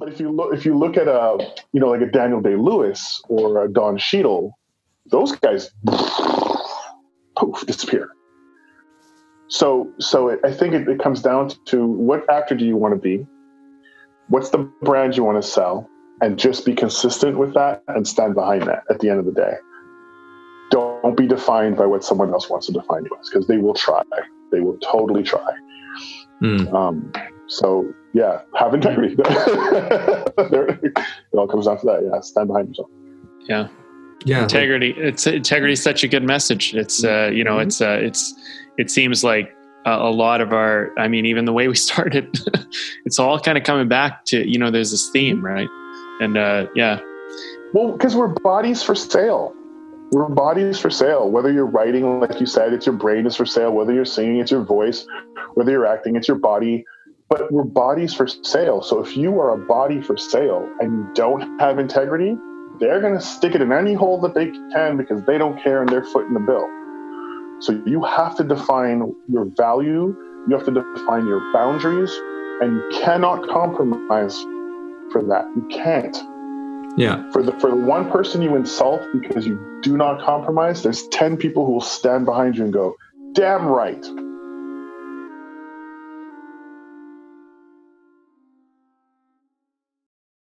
But if you look at like a Daniel Day Lewis or a Don Cheadle, those guys poof disappear. So I think it comes down to what actor do you want to be, what's the brand you want to sell, and just be consistent with that and stand behind that. At the end of the day, don't be defined by what someone else wants to define you as, because they will try. They will totally try. So yeah, have integrity. It all comes down to that. Yeah, stand behind yourself. Yeah. Yeah. Integrity. Integrity is such a good message. It's it seems like a lot of our, I mean, even the way we started, it's all kind of coming back to, there's this theme, right? And yeah. Well, because we're bodies for sale. We're bodies for sale. Whether you're writing, like you said, it's your brain is for sale. Whether you're singing, it's your voice. Whether you're acting, it's your body. But we're bodies for sale. So if you are a body for sale and you don't have integrity, they're going to stick it in any hole that they can, because they don't care and they're footing the bill. So you have to define your value. You have to define your boundaries, and you cannot compromise for that. You can't. Yeah. For the one person you insult because you do not compromise, there's 10 people who will stand behind you and go, damn right.